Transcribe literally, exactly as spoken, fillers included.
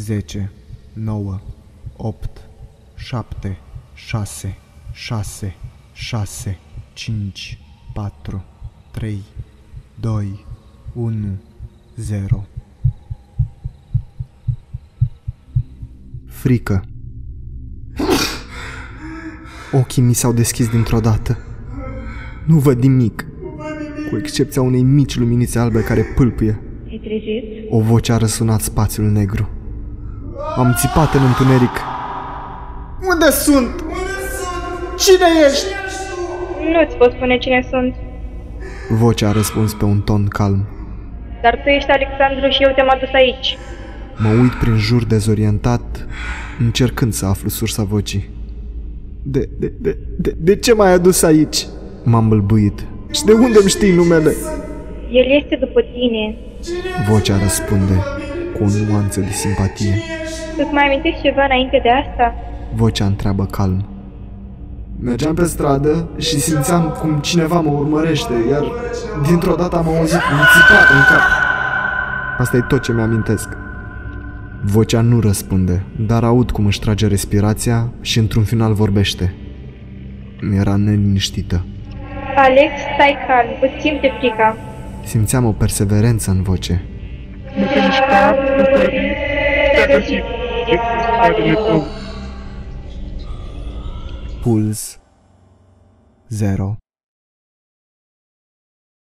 zece, nouă, opt, șapte, șase, șase, șase, cinci, patru, trei, doi, unu, zero. Frică. Ochii mi s-au deschis dintr-o dată. Nu văd nimic, cu excepția unei mici luminițe albe care pâlpâie. O voce a răsunat spațiul negru. Am țipat în întuneric. Unde sunt? Unde sunt? Cine ești? Nu-ți pot spune cine sunt. Vocea a răspuns pe un ton calm. Dar tu ești Alexandru și eu te-am adus aici. Mă uit prin jur dezorientat, încercând să aflu sursa vocii. De, de, de, de, de ce m-ai adus aici? M-am bâlbuit. Și de unde îmi știi numele? El este după tine. Vocea răspunde cu o nuanță de simpatie. Îți mai amintești ceva înainte de asta? Vocea întreabă calm. Mergeam pe stradă și simțeam cum cineva mă urmărește, iar dintr-o dată am auzit un țipat în cap. Asta e tot ce mi-amintesc. Vocea nu răspunde, dar aud cum își trage respirația și într-un final vorbește. Mi-era neliniștită. Alex, stai calm, îți simte frica. Simțeam o perseverență în voce. Nu te mișca, nu plări, te-a găsit, Dumnezeu. Puls zero.